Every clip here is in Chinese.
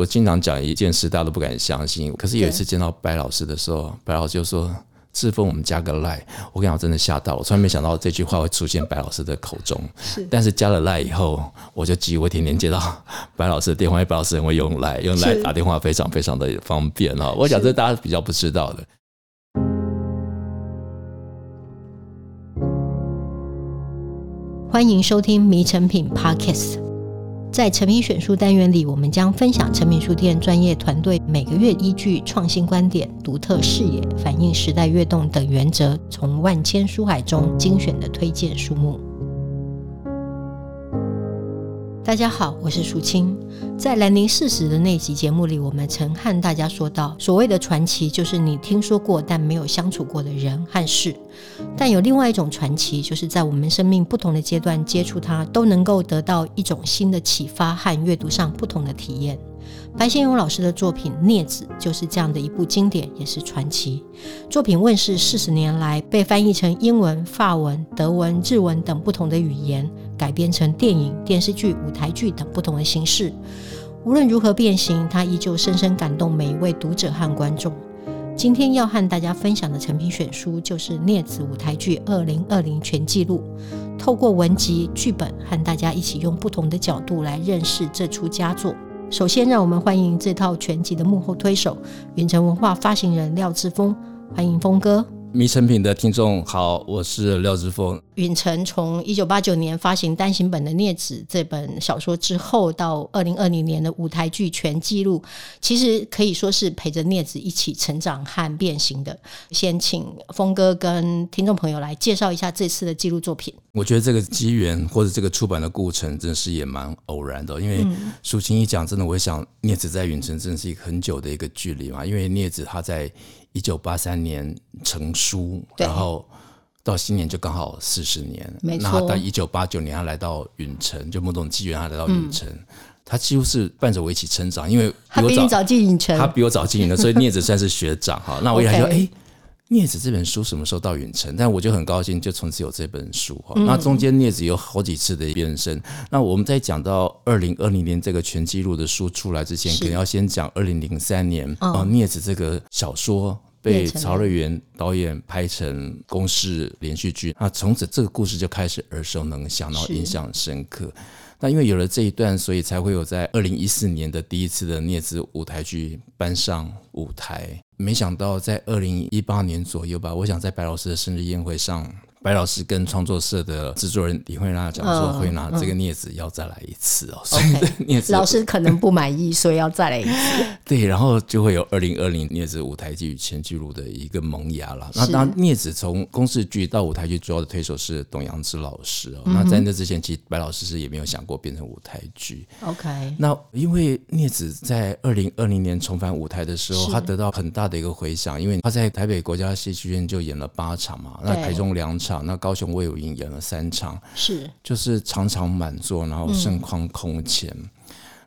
我经常讲一件事大家都不敢相信，可是有一次见到白老师的时候，白老师就说志峰我们加个 LINE， 我跟你讲真的吓到，我从来没想到这句话会出现白老师的口中，是但是加了 LINE 以后我就几乎天天接到白老师的电话，因为白老师很会用 LINE， 用 LINE 打电话非常非常的方便，我想这大家比较不知道的。欢迎收听迷诚品 Podcast， 在诚品选书单元里，我们将分享诚品书店专业团队每个月依据创新观点、独特视野、反映时代跃动等原则，从万千书海中精选的推荐书目。大家好，我是淑清。在兰陵40的那集节目里，我们曾和大家说到，所谓的传奇就是你听说过但没有相处过的人和事，但有另外一种传奇，就是在我们生命不同的阶段接触它，都能够得到一种新的启发和阅读上不同的体验。白先勇老师的作品《孽子》就是这样的一部经典，也是传奇作品。问世40年来，被翻译成英文、法文、德文、日文等不同的语言，改编成电影、电视剧、舞台剧等不同的形式。无论如何变形，它依旧深深感动每一位读者和观众。今天要和大家分享的诚品选书就是《孽子》舞台剧2020全纪录，透过文集、剧本和大家一起用不同的角度来认识这出佳作。首先让我们欢迎这套全集的幕后推手，云诚文化发行人廖志峰，欢迎峰哥。迷诚品的听众好，我是廖志峰。允诚从1989年发行单行本的《孽子》这本小说之后，到2020年的舞台剧全纪录，其实可以说是陪着《孽子》一起成长和变形的。先请峰哥跟听众朋友来介绍一下这次的纪录作品。我觉得这个机缘或者这个出版的过程真是也蛮偶然的，因为淑清一讲真的我想《孽子》在允诚真的是一个很久的一个距离嘛，因为《孽子》它在1983年成书，然后到新年就刚好40年，没错。那他到1989年他来到允诚，就某种机缘他来到允诚，他几乎是伴着我一起成长，因为他比你早进允诚，他比我早进允诚，所以孽子算是学长那我一来说孽子这本书什么时候到允诚，但我就很高兴就从此有这本书那中间孽子有好几次的变身。那我们在讲到2020年这个全纪录的书出来之前，可能要先讲2003年孽子这个小说被曹瑞原导演拍成公视连续剧，那从此这个故事就开始耳熟能详，然后印象深刻。那因为有了这一段，所以才会有在2014年的第一次的孽子舞台剧搬上舞台。没想到在2018年左右吧，我想在白老师的生日宴会上，白老师跟创作社的制作人李慧娜讲说，慧娜这个孽子要再来一次所以孽子老师可能不满意，所以要再来一次。对，然后就会有2020孽子舞台剧全纪录的一个萌芽啦。那当然孽子从公视剧到舞台剧主要的推手是董阳之老师那在那之前其实白老师是也没有想过变成舞台剧。那因为孽子在2020年重返舞台的时候，他得到很大的一个回响，因为他在台北国家戏剧院就演了8场嘛，那台中2场，那高雄卫武营演了3场，是就是场场满座，然后盛况空前。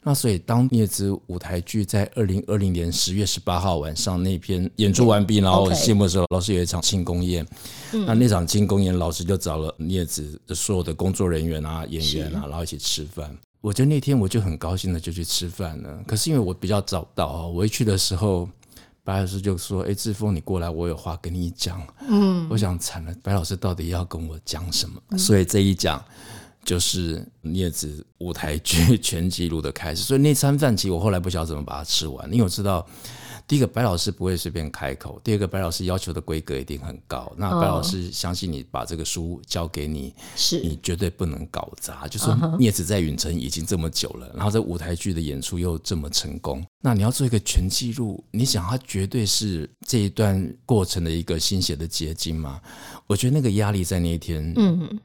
那所以当孽子舞台剧在2020年10月18号晚上那篇演出完毕，然后谢幕的时候，老师有一场庆功宴那场庆功宴老师就找了孽子的所有的工作人员演员然后一起吃饭。我觉得那天我就很高兴的就去吃饭了，可是因为我比较早到，我一去的时候白老师就说志峰你过来，我有话跟你讲。我想惨了，白老师到底要跟我讲什么所以这一讲就是孽子舞台剧全纪录的开始。所以那餐饭其实我后来不晓得怎么把它吃完，因为我知道第一个白老师不会随便开口，第二个白老师要求的规格一定很高，那白老师相信你把这个书交给你，你绝对不能搞砸，就说孽子在允诚已经这么久了，然后在舞台剧的演出又这么成功，那你要做一个全纪录，你想它绝对是这一段过程的一个心血的结晶嘛。我觉得那个压力在那一天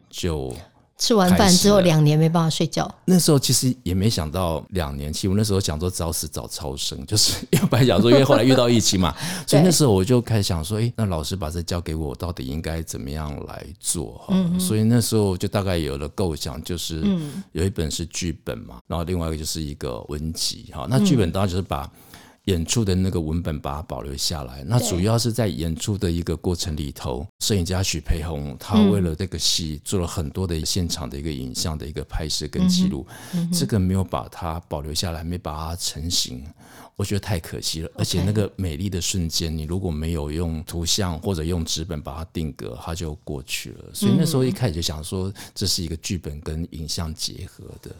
就吃完饭之后2年没办法睡觉。那时候其实也没想到2年，其实我那时候想说早死早超生，就是因为本来想说因为后来遇到疫情嘛所以那时候我就开始想说那老师把这交给我到底应该怎么样来做所以那时候就大概有了构想，就是有一本是剧本嘛然后另外一个就是一个文集那剧本当然就是把演出的那个文本把它保留下来。那主要是在演出的一个过程里头，摄影家许培宏他为了这个戏做了很多的现场的一个影像的一个拍摄跟记录，这个没有把它保留下来，没把它成型，我觉得太可惜了。而且那个美丽的瞬间，你如果没有用图像或者用纸本把它定格，它就过去了。所以那时候一开始就想说，这是一个剧本跟影像结合的。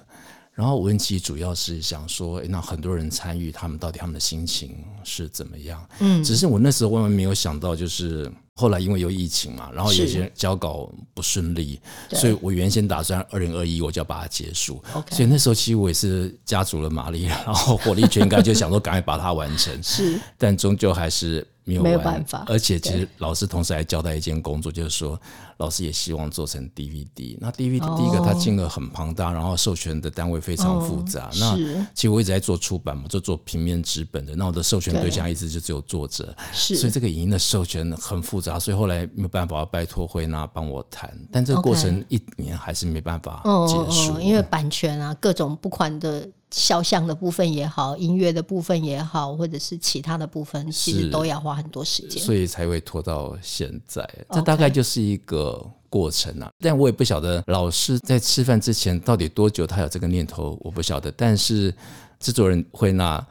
然后文琪主要是想说，那很多人参与，他们到底他们的心情是怎么样？只是我那时候万万没有想到，就是后来因为有疫情嘛，然后有些交稿不顺利，所以我原先打算2021我就要把它结束。所以那时候其实我也是加足了马力，然后火力全开，就想说赶快把它完成。是，但终究还是没有办法。而且其实老师同时还交代一件工作，就是说老师也希望做成 DVD。 那 DVD 第一个它金额很庞大，然后授权的单位非常复杂，那其实我一直在做出版嘛，就做平面纸本的，那我的授权对象一直就只有作者，所以这个影音的授权很复杂，所以后来没有办法拜托慧娜帮我谈，但这个过程一年还是没办法结束，因为版权啊各种不款的肖像的部分也好，音乐的部分也好，或者是其他的部分，其实都要花很多时间，所以才会拖到现在。这大概就是一个过程啊，但我也不晓得老师在吃饭之前到底多久他有这个念头，我不晓得。但是制作人慧娜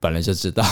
本来就知道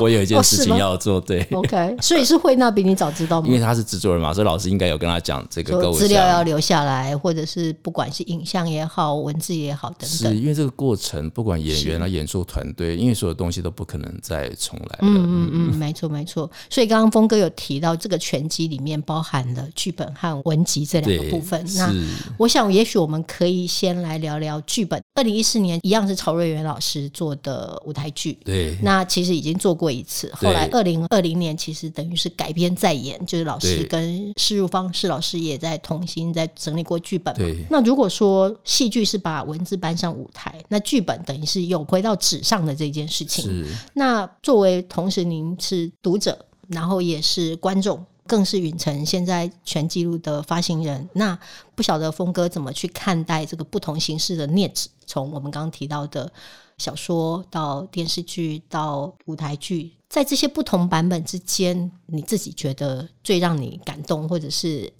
我有一件事情要做，对。OK， 所以是慧娜比你早知道吗？因为她是制作人嘛，所以老师应该有跟她讲这个构想，资料要留下来，或者是不管是影像也好，文字也好等等。是因为这个过程，不管演员啊、演出团队，因为所有东西都不可能再重来了。没错没错。所以刚刚峰哥有提到，这个全集里面包含了剧本和文集这两个部分。那我想，也许我们可以先来聊聊剧本。2014年一样是曹瑞原老师做的舞台剧，对。那其实已经做过一次，后来2020年其实等于是改编再演，就是老师跟施如芳施老师也在同心在整理过剧本嘛。那如果说戏剧是把文字搬上舞台，那剧本等于是又回到纸上的这件事情。那作为同时您是读者，然后也是观众，更是允晨现在全纪录的发行人，那不晓得峰哥怎么去看待这个不同形式的蹑纸，从我们刚刚提到的小说到电视剧到舞台剧，在这些不同版本之间，你自己觉得最让你感动，或者是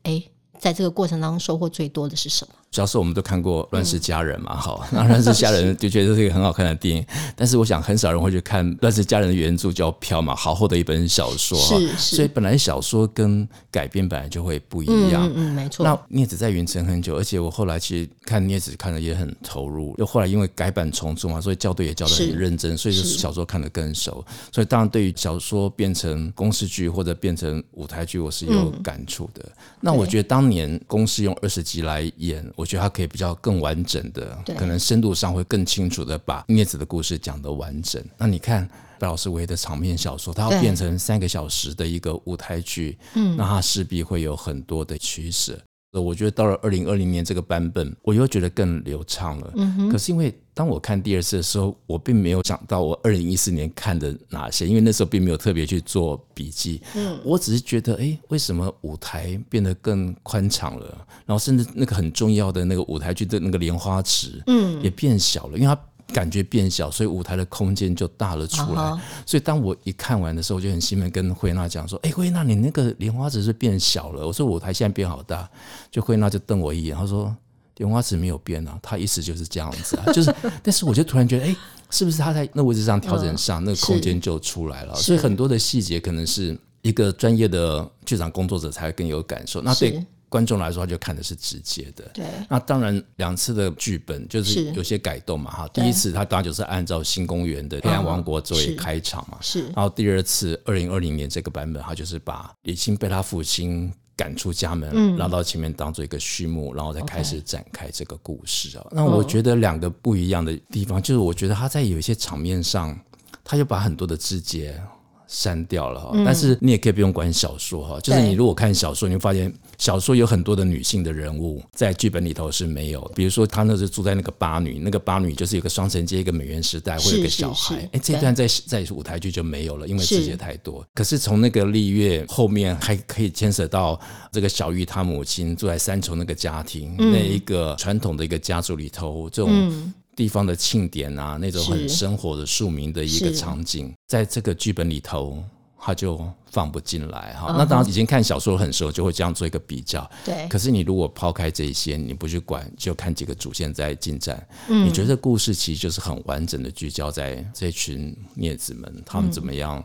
在这个过程当中收获最多的是什么？小时候我们都看过《乱世佳人》嘛，好，那《乱世佳人》就觉得这是一个很好看的电影，但是我想很少人会去看《乱世佳人》的原著叫《飘》嘛，好厚的一本小说，所以本来小说跟改编本来就会不一样，没错。那蹑纸在云城很久，而且我后来其实看蹑纸看的也很投入，又后来因为改版重做嘛，所以校对也校得很认真，所以就小说看得更熟，所以当然对于小说变成公视剧或者变成舞台剧，我是有感触的。那我觉得当年公视用20集来演。我觉得它可以比较更完整的，可能深度上会更清楚的把蹑纸的故事讲得完整。那你看白老师唯一的场面小说，它要变成3个小时的一个舞台剧，那它势必会有很多的取舍。我觉得到了2020年这个版本，我又觉得更流畅了。可是因为当我看第二次的时候，我并没有想到我2014年看的哪些，因为那时候并没有特别去做笔记。我只是觉得，为什么舞台变得更宽敞了？然后甚至那个很重要的那个舞台剧的那个莲花池，也变小了，因为它感觉变小，所以舞台的空间就大了出来。所以当我一看完的时候，我就很兴奋跟慧娜讲说，慧娜，你那个莲花池是变小了，我说舞台现在变好大，就慧娜就瞪我一眼，她说莲花池没有变啊，她意思就是这样子啊，就是但是我就突然觉得是不是她在那位置上调整上，那个空间就出来了。所以很多的细节可能是一个专业的剧场工作者才会更有感受，那对观众来说，他就看的是直接的。对，那当然2次的剧本就是有些改动嘛。第一次他当然就是按照新公园的《黑暗王国》作为开场嘛。然后第二次2020年这个版本，他就是把李欣被他父亲赶出家门，拉到前面当做一个序幕，然后再开始展开这个故事。那我觉得两个不一样的地方，就是我觉得他在有一些场面上，他就把很多的枝节删掉了，但是你也可以不用管小说，就是你如果看小说，你会发现小说有很多的女性的人物在剧本里头是没有，比如说她那是住在那个巴女，那个巴女就是有个双城街，一个美元时代，会有一个小孩，这段 在舞台剧就没有了，因为枝节太多。可是从那个丽月后面还可以牵扯到这个小玉她母亲住在三重那个家庭，那一个传统的一个家族里头，这种地方的庆典啊，那种很生活的庶民的一个场景，在这个剧本里头他就放不进来哈。那当然已经看小说很熟，就会这样做一个比较。对。可是你如果抛开这些，你不去管，就看几个主线在进展，你觉得故事其实就是很完整的聚焦在这群孽子们，他们怎么样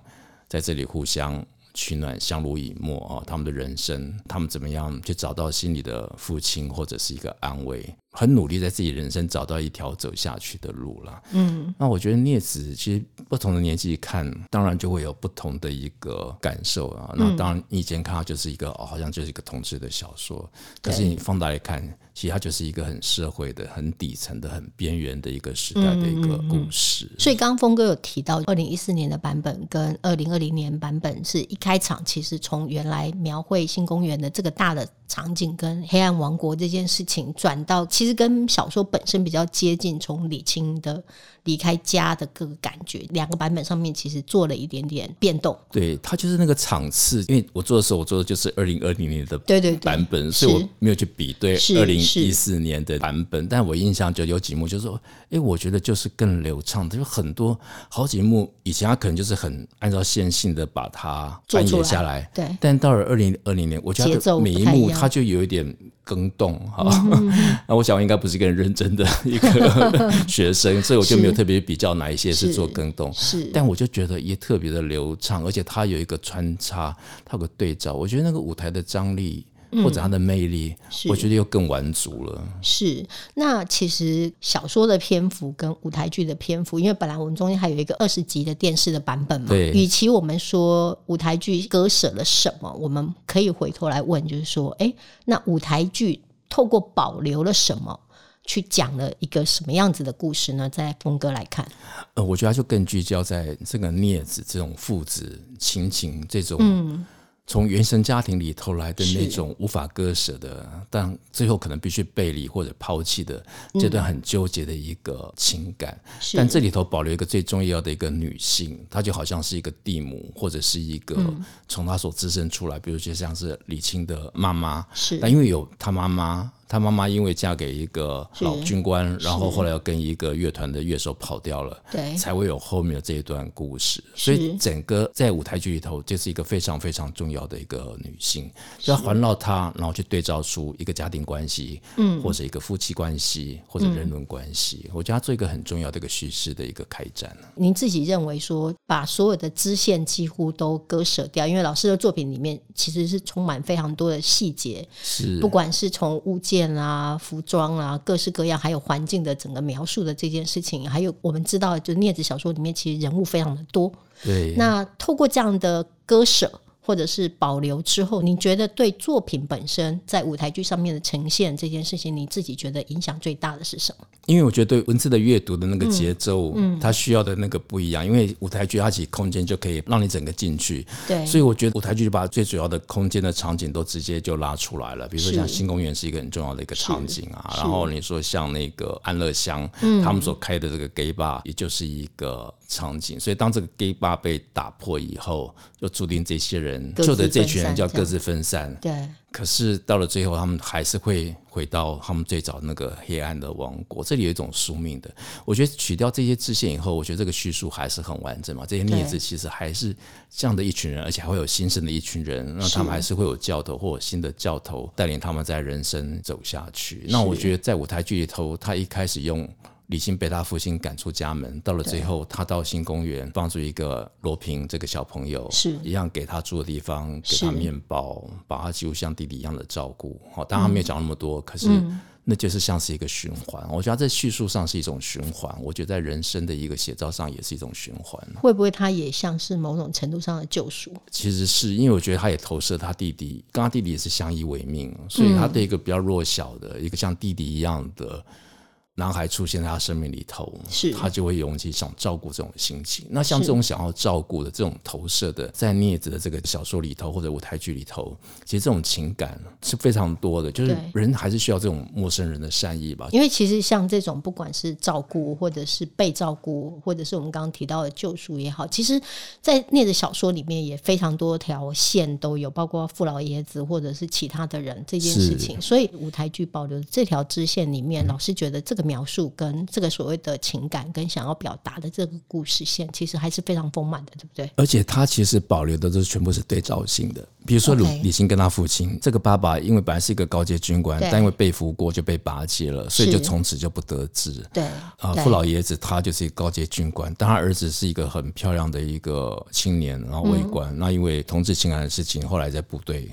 在这里互相取暖，相濡以沫，他们的人生，他们怎么样去找到心里的父亲或者是一个安慰，很努力在自己人生找到一条走下去的路啦。那我觉得孽子其实不同的年纪看当然就会有不同的一个感受啊。那当然你以前看它就是一个、好像就是一个同志的小说，可是你放大来看其实它就是一个很社会的很底层的很边缘的一个时代的一个故事。所以刚刚峰哥有提到2014年的版本跟2020年版本是一开场其实从原来描绘新公园的这个大的场景跟黑暗王国这件事情转到其实跟小说本身比较接近，从李青的离开家的各个感觉，两个版本上面其实做了一点点变动。对，它就是那个场次，因为我做的时候我做的就是2020年的版本，对，所以我没有去比对2014年的版本，但我印象就有几幕就是说我觉得就是更流畅的，就很多好几幕以前它可能就是很按照线性的把它翻译下来，对，但到了2020年我觉得它的每一幕它就有一点更动哈。那我想我应该不是一个很认真的一个学生，所以我就没有特别比较哪一些是做更动，但我就觉得也特别的流畅，而且它有一个穿插，它有个对照，我觉得那个舞台的张力或者它的魅力我觉得又更完足了。是，那其实小说的篇幅跟舞台剧的篇幅，因为本来我们中间还有一个20集的电视的版本嘛，对，与其我们说舞台剧割舍了什么，我们可以回头来问就是说那舞台剧透过保留了什么去讲了一个什么样子的故事呢？在峰哥来看，我觉得它就更聚焦在这个孽子这种父子亲情这种从原生家庭里头来的那种无法割舍的，但最后可能必须背离或者抛弃的这段很纠结的一个情感。但这里头保留一个最重要的一个女性，她就好像是一个地母，或者是一个从她所滋生出来，比如就像是李青的妈妈，但因为有她妈妈，她妈妈因为嫁给一个老军官，然后后来又跟一个乐团的乐手跑掉了，对，才会有后面的这一段故事。所以整个在舞台剧里头就是一个非常非常重要的一个女性，就要环绕她，然后去对照出一个家庭关系，或者一个夫妻关系，或者人伦关系。我觉得她做一个很重要的一个叙事的一个开展。您自己认为说把所有的支线几乎都割舍掉，因为老师的作品里面其实是充满非常多的细节，不管是从物件啊、服装啊、各式各样，还有环境的整个描述的这件事情，还有我们知道就孽子小说里面其实人物非常的多，对，那透过这样的割舍或者是保留之后，你觉得对作品本身在舞台剧上面的呈现这件事情，你自己觉得影响最大的是什么？因为我觉得对文字的阅读的那个节奏，它需要的那个不一样，因为舞台剧它其实空间就可以让你整个进去，对，所以我觉得舞台剧就把最主要的空间的场景都直接就拉出来了，比如说像新公园是一个很重要的一个场景啊，然后你说像那个安乐乡，他们所开的这个 gay bar 也就是一个场景，所以当这个 gay bar 被打破以后，就注定这些人就得这群人叫各自分散，对。可是到了最后，他们还是会回到他们最早那个黑暗的王国。这里有一种宿命的，我觉得取掉这些支线以后，我觉得这个叙述还是很完整嘛。这些孽子其实还是这样的一群人，而且还会有新生的一群人，那他们还是会有教头或有新的教头带领他们在人生走下去。那我觉得在舞台剧里头，他一开始用李青被他父亲赶出家门，到了最后他到新公园帮助一个罗平这个小朋友，一样给他住的地方，给他面包，把他几乎像弟弟一样的照顾，当然他没有讲那么多，可是那就是像是一个循环。我觉得他在叙述上是一种循环，我觉得在人生的一个写照上也是一种循环。会不会他也像是某种程度上的救赎？其实是，因为我觉得他也投射他弟弟，跟他弟弟也是相依为命，所以他对一个比较弱小的一个像弟弟一样的男孩出现在他生命里头，他就会涌起想照顾这种心情。那像这种想要照顾的这种投射的，在孽子的这个小说里头或者舞台剧里头，其实这种情感是非常多的，就是人还是需要这种陌生人的善意吧。因为其实像这种不管是照顾或者是被照顾，或者是我们刚刚提到的救赎也好，其实在孽子小说里面也非常多条线都有，包括父老爷子或者是其他的人这件事情，所以舞台剧保留这条支线里面，老师觉得这个描述跟这个所谓的情感跟想要表达的这个故事线其实还是非常丰满的，对不对？而且他其实保留的都全部是对照性的，比如说李欣跟他父亲、okay. 这个爸爸因为本来是一个高阶军官，但因为被俘过就被拔阶了，所以就从此就不得志。对啊，傅老爷子他就是一个高阶军官，但他儿子是一个很漂亮的一个青年，然后卫官、嗯、那因为同志情感的事情后来在部队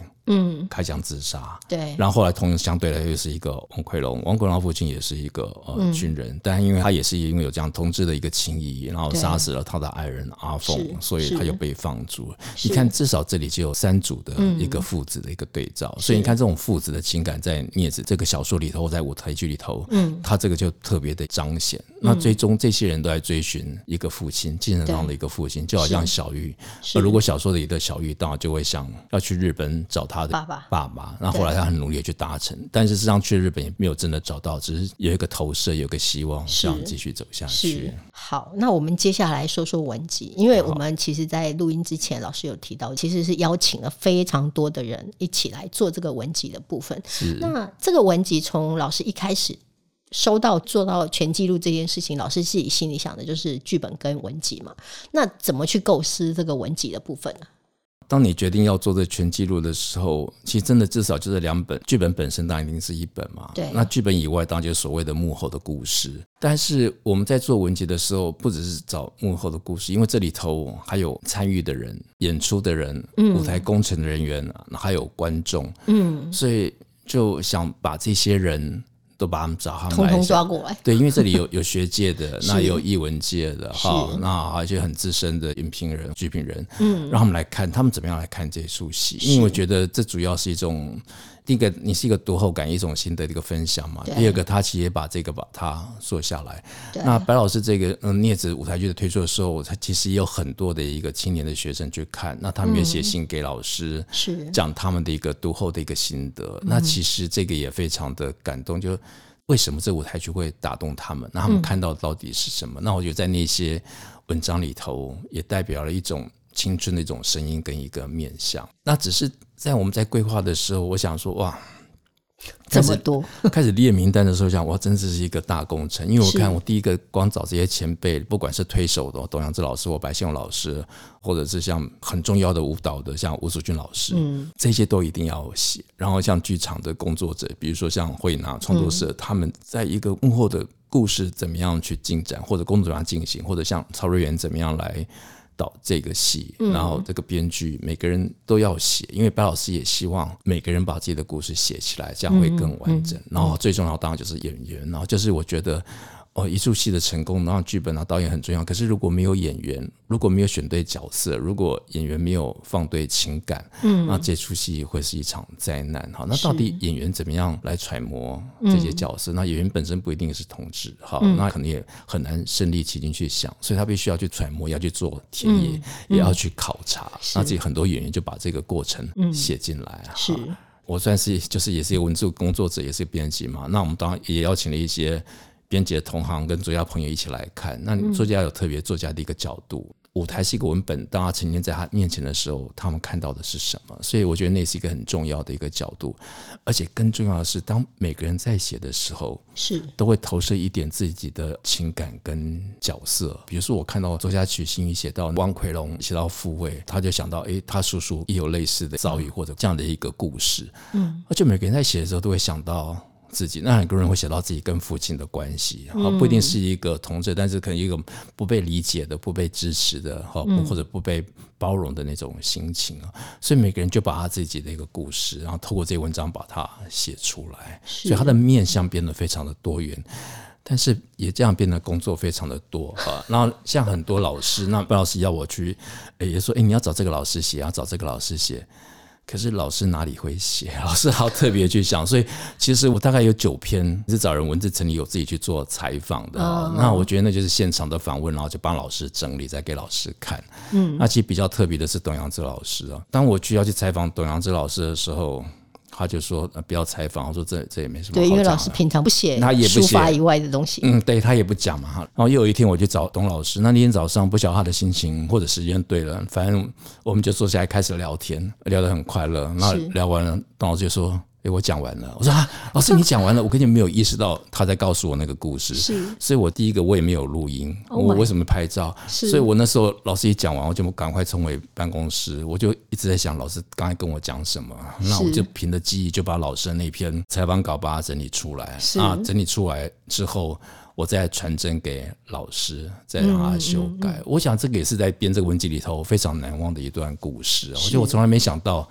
开枪自杀。对，然后后来同相对来又是一个王奎龙，王奎龙父亲也是一个军人，但因为他也是因为有这样同志的一个情谊，然后杀死了他的爱人阿凤，所以他就被放逐了。你看至少这里就有三组的一个父子的一个对照，所以你看这种父子的情感在孽子这个小说里头，在舞台剧里头他这个就特别的彰显。那最终这些人都在追寻一个父亲，精神上的一个父亲，就好像小玉，如果小说里的小玉当然就会想要去日本找他的爸爸，那后来他很努力的去达成，但是事实上去日本也没有真的找到，只是有一个投射，有一个希望想继续走下去。好，那我们接下来说说文集，因为我们其实在录音之前老师有提到其实是邀请了非常多的人一起来做这个文集的部分。那这个文集从老师一开始收到做到全记录这件事情，老师自己心里想的就是剧本跟文集嘛，那怎么去构思这个文集的部分呢？当你决定要做这全记录的时候，其实真的至少就是两本，剧本本身当然一定是一本嘛，对，那剧本以外当然就是所谓的幕后的故事。但是我们在做文集的时候不只是找幕后的故事，因为这里头还有参与的人、演出的人、舞台工程的人员、还有观众，所以就想把这些人都把他们找他们来统统抓过来。对，因为这里 有学界的那有艺文界的那还有一些很资深的影评人、剧评人，让他们来看他们怎么样来看这出戏。因为我觉得这主要是一种，第一个你是一个读后感，一种新的一个分享嘛。第二个他其实也把这个把它做下来。那白老师这个孽子舞台剧的推出的时候，他其实也有很多的一个青年的学生去看，那他们也写信给老师讲他们的一个读后的一个心得。那其实这个也非常的感动，就为什么这舞台剧会打动他们，那他们看到到底是什么。那我觉得在那些文章里头也代表了一种青春的一种声音跟一个面向。那只是在我们在规划的时候，我想说哇这么多，开始列名单的时候想哇真是一个大工程。因为我看我第一个光找这些前辈，不管是推手的董阳志老师或白先勇老师，或者是像很重要的舞蹈的像吴淑君老师，这些都一定要写。然后像剧场的工作者，比如说像慧娜创作社，他们在一个幕后的故事怎么样去进展，或者工作怎么样进行，或者像曹瑞元怎么样来导这个戏，然后这个编剧每个人都要写，因为白老师也希望每个人把自己的故事写起来，这样会更完整。然后最重要当然就是演员，然后就是我觉得一出戏的成功，然后剧本啊导演很重要，可是如果没有演员，如果没有选对角色，如果演员没有放对情感，那这出戏会是一场灾难。好，那到底演员怎么样来揣摩这些角色？那演员本身不一定是同志，好，那可能也很难身临其境去想，所以他必须要去揣摩，要去做田野，也要去考察。那这很多演员就把这个过程写进来。是，我算是就是也是一个文字工作者，也是编辑嘛。那我们当然也邀请了一些编辑的同行跟作家朋友一起来看。那作家有特别作家的一个角度，舞台是一个文本，当他呈现在他面前的时候，他们看到的是什么？所以我觉得那是一个很重要的一个角度。而且更重要的是，当每个人在写的时候，都会投射一点自己的情感跟角色。比如说我看到作家曲心怡写到汪奎龙写到父卫，他就想到他叔叔也有类似的遭遇或者这样的一个故事。而且每个人在写的时候都会想到自己，那很多人会写到自己跟父亲的关系，不一定是一个同志，但是可能一个不被理解的、不被支持的，或者不被包容的那种心情。所以每个人就把他自己的一个故事，然后透过这些文章把它写出来，所以他的面向变得非常的多元。但是也这样变得工作非常的多那像很多老师，那白老师要我去也说你要找这个老师写，要找这个老师写，可是老师哪里会写，老师好特别去想。所以其实我大概有9篇是找人文字整理，有自己去做采访的那我觉得那就是现场的访问，然后就帮老师整理再给老师看。那其实比较特别的是董阳志老师当我去要去采访董阳志老师的时候，他就说不要采访，我说这也没什么好讲的。对，因为老师平常不写书法以外的东西，对，他也不讲嘛。然后又有一天我去找董老师，那天早上不晓得他的心情或者时间对了，反正我们就坐下来开始聊天，聊得很快乐。那聊完了，董老师就说哎，我讲完了。我说啊，老师你讲完了，我根本没有意识到他在告诉我那个故事。是，所以我第一个我也没有录音， 我为什么拍照？所以我那时候老师一讲完，我就赶快冲回办公室，我就一直在想老师刚才跟我讲什么，那我就凭着记忆就把老师的那篇采访稿把它整理出来。是啊，整理出来之后。我再传真给老师，再让他修改。我想这个也是在编这个文集里头非常难忘的一段故事。我觉得我从来没想到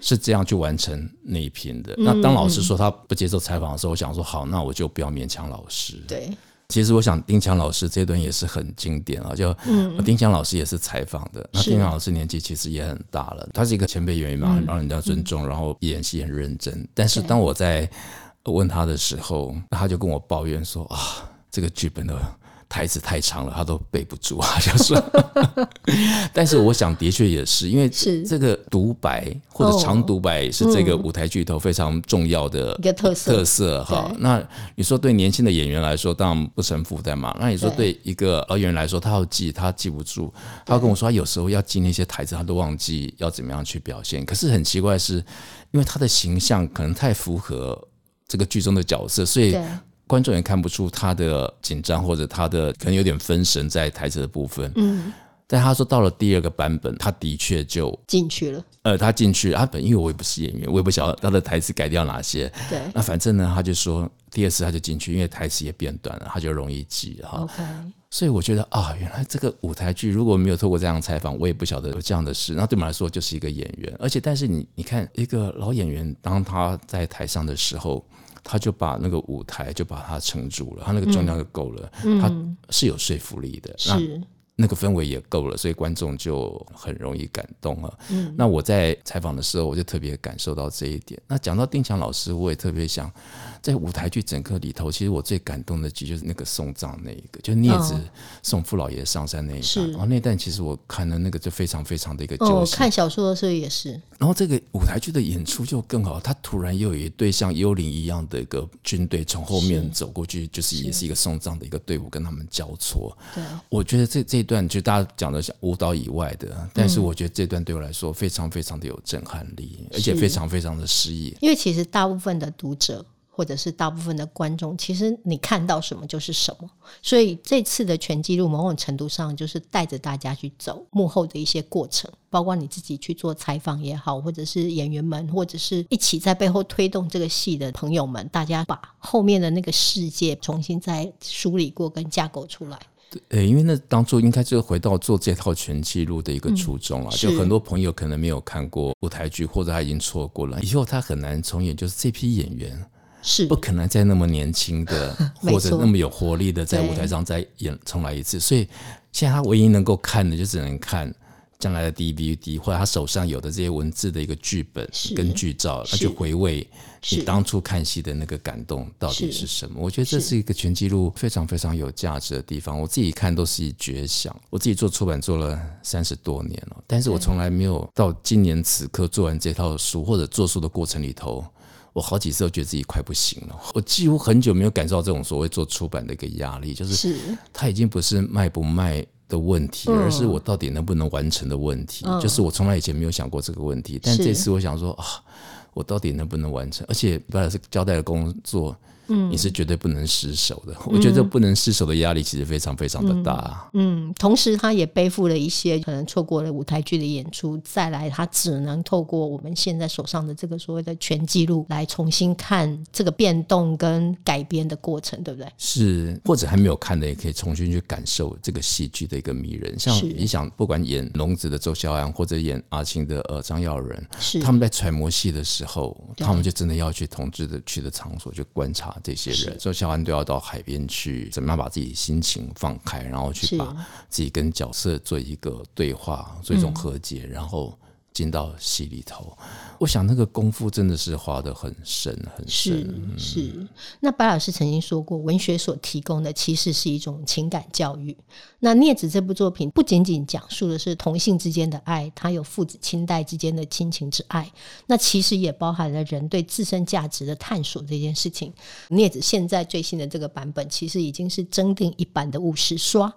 是这样去完成那一篇的。那当老师说他不接受采访的时候，我想说好，那我就不要勉强老师。对，其实我想丁强老师这段也是很经典啊，就丁强老师也是采访的。那丁强老师年纪其实也很大了，他是一个前辈演员嘛，让人家尊重，然后演戏很认真。但是当我在问他的时候，他就跟我抱怨说啊。这个剧本的台词太长了，他都背不住啊，就是。但是我想，的确也是，因为这个独白或者长独白是这个舞台剧头非常重要的一个特色哈。那你说对年轻的演员来说，当然不成负担嘛。那你说对一个老演员来说，他要记，他记不住，他跟我说，他有时候要记那些台词，他都忘记要怎么样去表现。可是很奇怪的是，因为他的形象可能太符合这个剧中的角色，所以。观众也看不出他的紧张或者他的可能有点分神在台词的部分，但他说到了第二个版本，他的确就进去了。他进去啊，因为我也不是演员，我也不晓得他的台词改掉哪些。对，那反正呢，他就说第二次他就进去，因为台词也变短了，他就容易记哈。Okay. 所以我觉得啊，原来这个舞台剧如果没有透过这样的采访，我也不晓得有这样的事。那对我们来说就是一个演员，而且但是你看一个老演员，当他在台上的时候。他就把那个舞台就把它撑住了，他那个重量就够了，他是有说服力的，那个氛围也够了，所以观众就很容易感动了。那我在采访的时候，我就特别感受到这一点。那讲到丁强老师，我也特别想在舞台剧整个里头，其实我最感动的剧就是那个送葬那一个，就孽子送傅老爷上山那一段。然后那段其实我看了那个就非常非常的一个揪心。我看小说的时候也是。然后这个舞台剧的演出就更好，他突然又有一队像幽灵一样的一个军队从后面走过去，就是也是一个送葬的一个队伍跟他们交错。对，我觉得这一段就大家讲的像舞蹈以外的，但是我觉得这段对我来说非常非常的有震撼力，而且非常非常的诗意。因为其实大部分的读者或者是大部分的观众，其实你看到什么就是什么，所以这次的全纪录某种程度上就是带着大家去走幕后的一些过程，包括你自己去做采访也好，或者是演员们，或者是一起在背后推动这个戏的朋友们，大家把后面的那个世界重新再梳理过跟架构出来。因为那当初应该就回到做这套全纪录的一个初衷了，就很多朋友可能没有看过舞台剧，或者他已经错过了，以后他很难重演。就是这批演员是不可能再那么年轻的或者那么有活力的在舞台上再演重来一次，所以现在他唯一能够看的就只能看将来的 DVD 或者他手上有的这些文字的一个剧本跟剧照，那就回味你当初看戏的那个感动到底是什么。我觉得这是一个全纪录非常非常有价值的地方。我自己看都是一绝响，我自己做出版做了30多年了，但是我从来没有到今年此刻做完这套书或者做书的过程里头，我好几次都觉得自己快不行了。我几乎很久没有感受到这种所谓做出版的一个压力，就是它已经不是卖不卖的问题，而是我到底能不能完成的问题。就是我从来以前没有想过这个问题，但这次我想说啊，我到底能不能完成？而且本来是交代的工作，你是绝对不能失手的。我觉得不能失手的压力其实非常非常的大。同时他也背负了一些可能错过了舞台剧的演出，再来他只能透过我们现在手上的这个所谓的全纪录来重新看这个变动跟改编的过程，对不对？是，或者还没有看的也可以重新去感受这个戏剧的一个迷人。像你想，不管演聋子的周孝安或者演阿青的张耀仁，他们在揣摩戏的时候，他们就真的要去同志的去的场所去观察这些人，所以小安都要到海边去，怎么样把自己心情放开，然后去把自己跟角色做一个对话，做一种和解，然后进到戏里头。我想那个功夫真的是花得很深很深。是。那白老师曾经说过，文学所提供的其实是一种情感教育。那孽子这部作品不仅仅讲述的是同性之间的爱，它有父子亲代之间的亲情之爱，那其实也包含了人对自身价值的探索这件事情。孽子现在最新的这个版本其实已经是增订1版的50刷。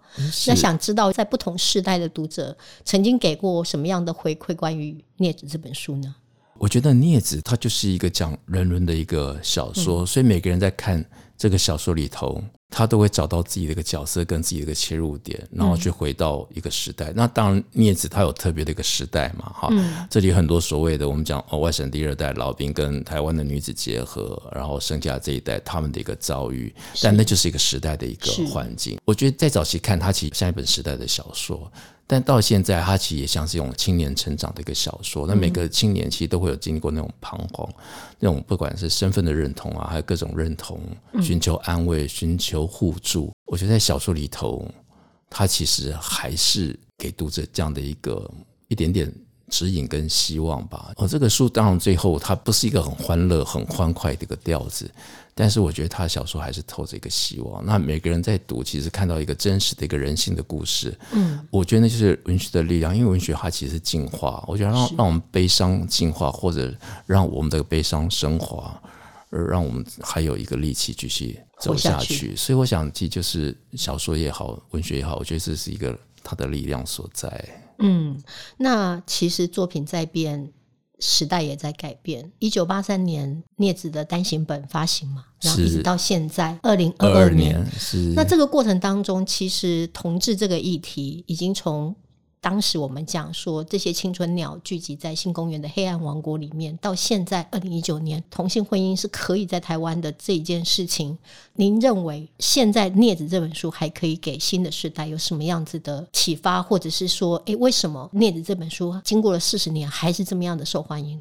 那想知道在不同世代的读者曾经给过什么样的回馈关于孽子这本书呢？我觉得孽子它就是一个讲人伦的一个小说，所以每个人在看这个小说里头，他都会找到自己的一个角色跟自己的一个切入点，然后去回到一个时代。那当然孽子它有特别的一个时代嘛，哈，这里很多所谓的我们讲外省第二代老兵跟台湾的女子结合，然后剩下这一代他们的一个遭遇，但那就是一个时代的一个环境。我觉得在早期看它其实像一本时代的小说，但到现在它其实也像是一种青年成长的一个小说。那每个青年其实都会有经过那种彷徨，那种不管是身份的认同啊，还有各种认同，寻求安慰，寻求互助。我觉得在小说里头它其实还是给读者这样的一点点指引跟希望吧。这个书当然最后它不是一个很欢乐很欢快的一个调子，但是我觉得他小说还是透着一个希望。那每个人在读其实看到一个真实的一个人性的故事，我觉得那就是文学的力量。因为文学它其实是进化，我觉得 让我们悲伤进化，或者让我们这个悲伤升华，而让我们还有一个力气继续走下去。所以我想其实就是小说也好文学也好，我觉得这是一个它的力量所在。那其实作品在变，时代也在改变。1983年孽子的单行本发行嘛，然后一直到现在2022年。那这个过程当中，其实同志这个议题已经从当时我们讲说这些青春鸟聚集在新公园的黑暗王国里面，到现在2019年同性婚姻是可以在台湾的这一件事情，您认为现在孽子这本书还可以给新的世代有什么样子的启发，或者是说为什么孽子这本书经过了40年还是这么样的受欢迎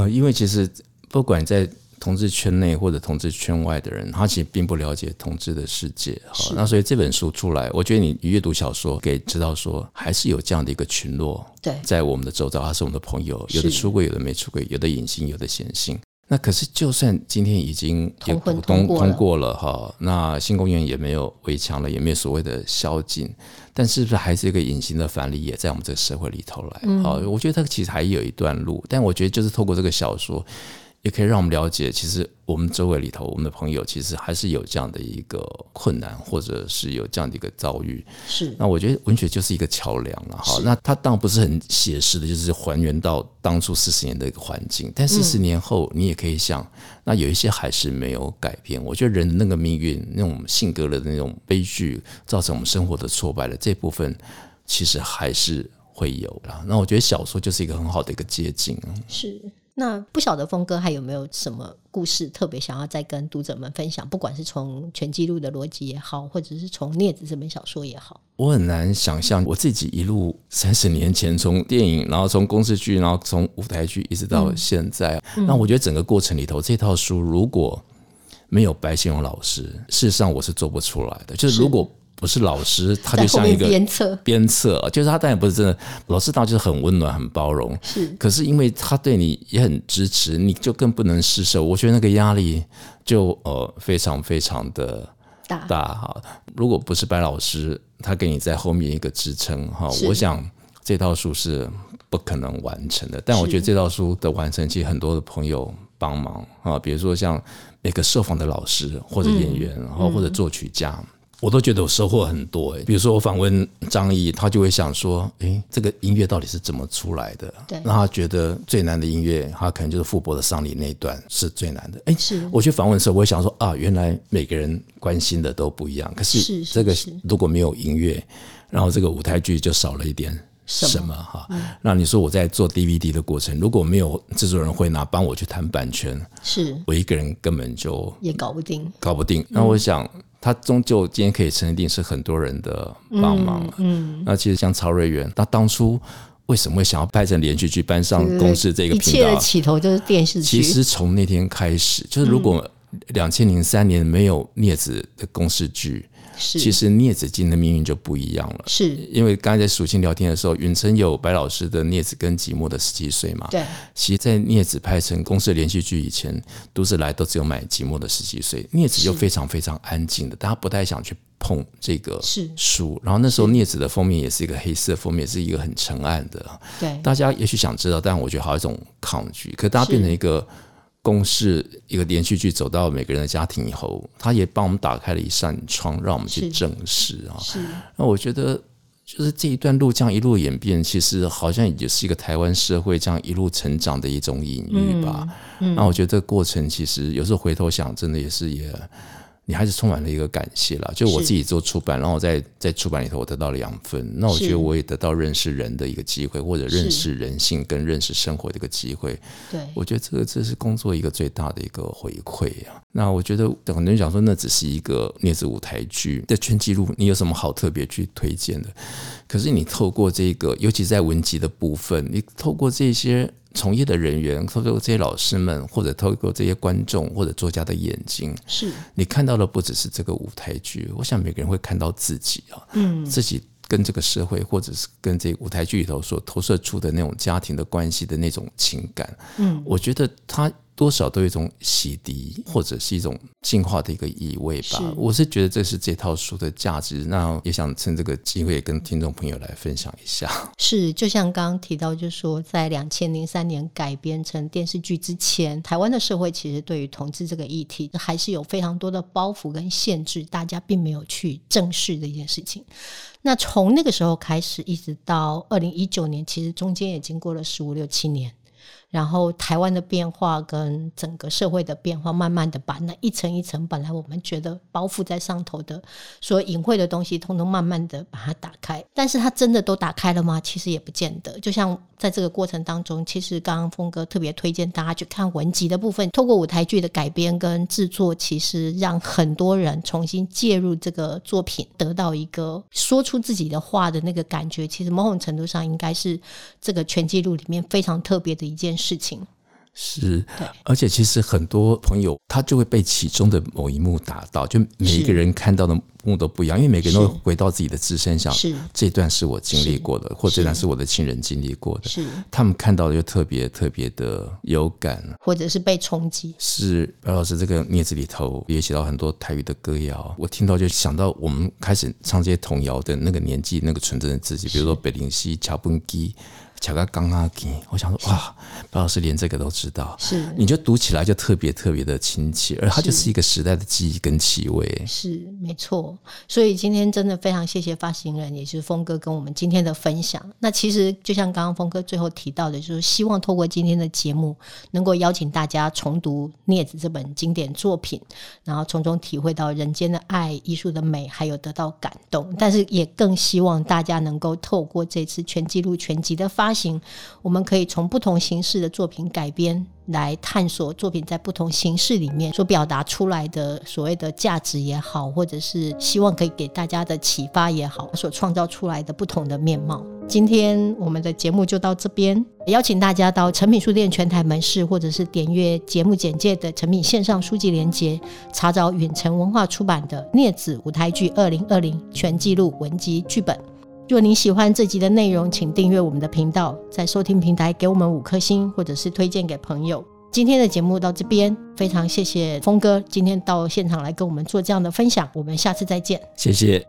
呢？因为其实不管在同志圈内或者同志圈外的人，他其实并不了解同志的世界。好，那所以这本书出来，我觉得你阅读小说可以知道说还是有这样的一个群落在我们的周遭，他是我们的朋友，有的出柜有的没出柜，有的隐性有的显性。那可是就算今天已经有通过了哈，那新公园也没有围墙了，也没有所谓的宵禁，但是不是还是一个隐形的反例也在我们这个社会里头来。好，我觉得它其实还有一段路，但我觉得就是透过这个小说也可以让我们了解，其实我们周围里头我们的朋友其实还是有这样的一个困难，或者是有这样的一个遭遇。是，那我觉得文学就是一个桥梁了。好，那它当然不是很写实的就是还原到当初40年的一个环境，但40年后你也可以想，那有一些还是没有改变。我觉得人的那个命运，那种性格的那种悲剧造成我们生活的挫败的这部分其实还是会有啦。那我觉得小说就是一个很好的一个接近。是，那不晓得峰哥还有没有什么故事特别想要再跟读者们分享，不管是从全纪录的逻辑也好，或者是从孽子这本小说也好。我很难想象我自己一路30年前从电影，然后从公视剧，然后从舞台剧一直到现在。那我觉得整个过程里头，这套书如果没有白先勇老师，事实上我是做不出来的。就是如果不是老师，他就像一个鞭策，就是他当然不是真的老师，他就是很温暖很包容，是，可是因为他对你也很支持，你就更不能失手。我觉得那个压力就非常非常的大。如果不是白老师他给你在后面一个支撑，我想这套书是不可能完成的。但我觉得这套书的完成，其实很多的朋友帮忙比如说像每个受访的老师或者演员，或者作曲家，我都觉得我收获很多。比如说我访问张毅，他就会想说这个音乐到底是怎么出来的。那他觉得最难的音乐，他可能就是傅博的丧礼那一段是最难的。我去访问的时候，我会想说啊，原来每个人关心的都不一样。可是这个如果没有音乐，然后这个舞台剧就少了一点什么哈。那你说我在做 DVD 的过程，如果没有制作人会帮我去谈版权，是我一个人根本就也搞不定。那我想他终究今天可以成定是很多人的帮忙。那其实像曹瑞原，他当初为什么会想要拍成连续剧搬上公视这个频道，一切的起头就是电视剧。其实从那天开始，就是如果2003年没有孽子的公视剧，其实孽子今天的命运就不一样了。是，因为刚才在暑清聊天的时候，允晨有白老师的孽子跟寂寞的17岁嘛。对，其实在孽子拍成公视连续剧以前，读者来都只有买寂寞的17岁，孽子就非常非常安静的，大家不太想去碰这个书。然后那时候孽子的封面也是一个黑色封面，也是一个很沉暗的。对，大家也许想知道，但我觉得还有一种抗拒。可是大家变成一个公视一个连续剧走到每个人的家庭以后，他也帮我们打开了一扇窗，让我们去正视。那我觉得就是这一段路这样一路演变，其实好像也是一个台湾社会这样一路成长的一种隐喻吧。那我觉得这个过程其实有时候回头想，真的也你还是充满了一个感谢啦。就我自己做出版，然后在出版里头我得到了2份，那我觉得我也得到认识人的一个机会，或者认识人性跟认识生活的一个机会。对，我觉得这是工作一个最大的一个回馈啊。那我觉得很多人讲说那只是一个孽子舞台剧的全纪录，你有什么好特别去推荐的？可是你透过这个，尤其在文集的部分，你透过这些从业的人员，透过这些老师们，或者透过这些观众或者作家的眼睛，是你看到的不只是这个舞台剧，我想每个人会看到自己啊，自己跟这个社会或者是跟这个舞台剧里头所投射出的那种家庭的关系的那种情感，我觉得它多少都有一种洗涤或者是一种进化的一个意味吧。我是觉得这是这套书的价值，那也想趁这个机会跟听众朋友来分享一下。是，就像刚刚提到，就是说在2003年改编成电视剧之前，台湾的社会其实对于同志这个议题还是有非常多的包袱跟限制，大家并没有去正视的一件事情。那从那个时候开始一直到2019年，其实中间也经过了15、16、17年，然后台湾的变化跟整个社会的变化，慢慢的把那一层一层本来我们觉得包覆在上头的所隐晦的东西，通通慢慢的把它打开。但是它真的都打开了吗？其实也不见得。就像在这个过程当中，其实刚刚峰哥特别推荐大家去看文集的部分，透过舞台剧的改编跟制作，其实让很多人重新介入这个作品，得到一个说出自己的话的那个感觉，其实某种程度上应该是这个全纪录里面非常特别的一件事情。是，而且其实很多朋友他就会被其中的某一幕打到，就每一个人看到的幕都不一样，因为每个人都回到自己的自身想，这段是我经历过的，或这段是我的亲人经历过的，他们看到的就特别特别的有感，或者是被冲击。是，白老师这个孽子里头也写到很多台语的歌谣，我听到就想到我们开始唱这些童谣的那个年纪，那个纯真的自己，比如说北林溪、乔本基、巧克刚阿吉，我想说哇，白老师连这个都知道，是，你就读起来就特别特别的亲切，而它就是一个时代的记忆跟气味。是，没错。所以今天真的非常谢谢发行人，也就是峰哥跟我们今天的分享。那其实就像刚刚峰哥最后提到的，就是希望透过今天的节目，能够邀请大家重读《孽子》这本经典作品，然后从中体会到人间的爱、艺术的美，还有得到感动。但是也更希望大家能够透过这次全纪录全集的发行，我们可以从不同形式的作品改编来探索作品在不同形式里面所表达出来的所谓的价值也好，或者是希望可以给大家的启发也好，所创造出来的不同的面貌。今天我们的节目就到这边，邀请大家到诚品书店全台门市，或者是点阅节目简介的诚品线上书籍连结，查找远城文化出版的《孽子舞台剧2020全纪录文集剧本》。若您喜欢这集的内容，请订阅我们的频道，在收听平台给我们5颗星，或者是推荐给朋友。今天的节目到这边，非常谢谢峰哥今天到现场来跟我们做这样的分享，我们下次再见。谢谢。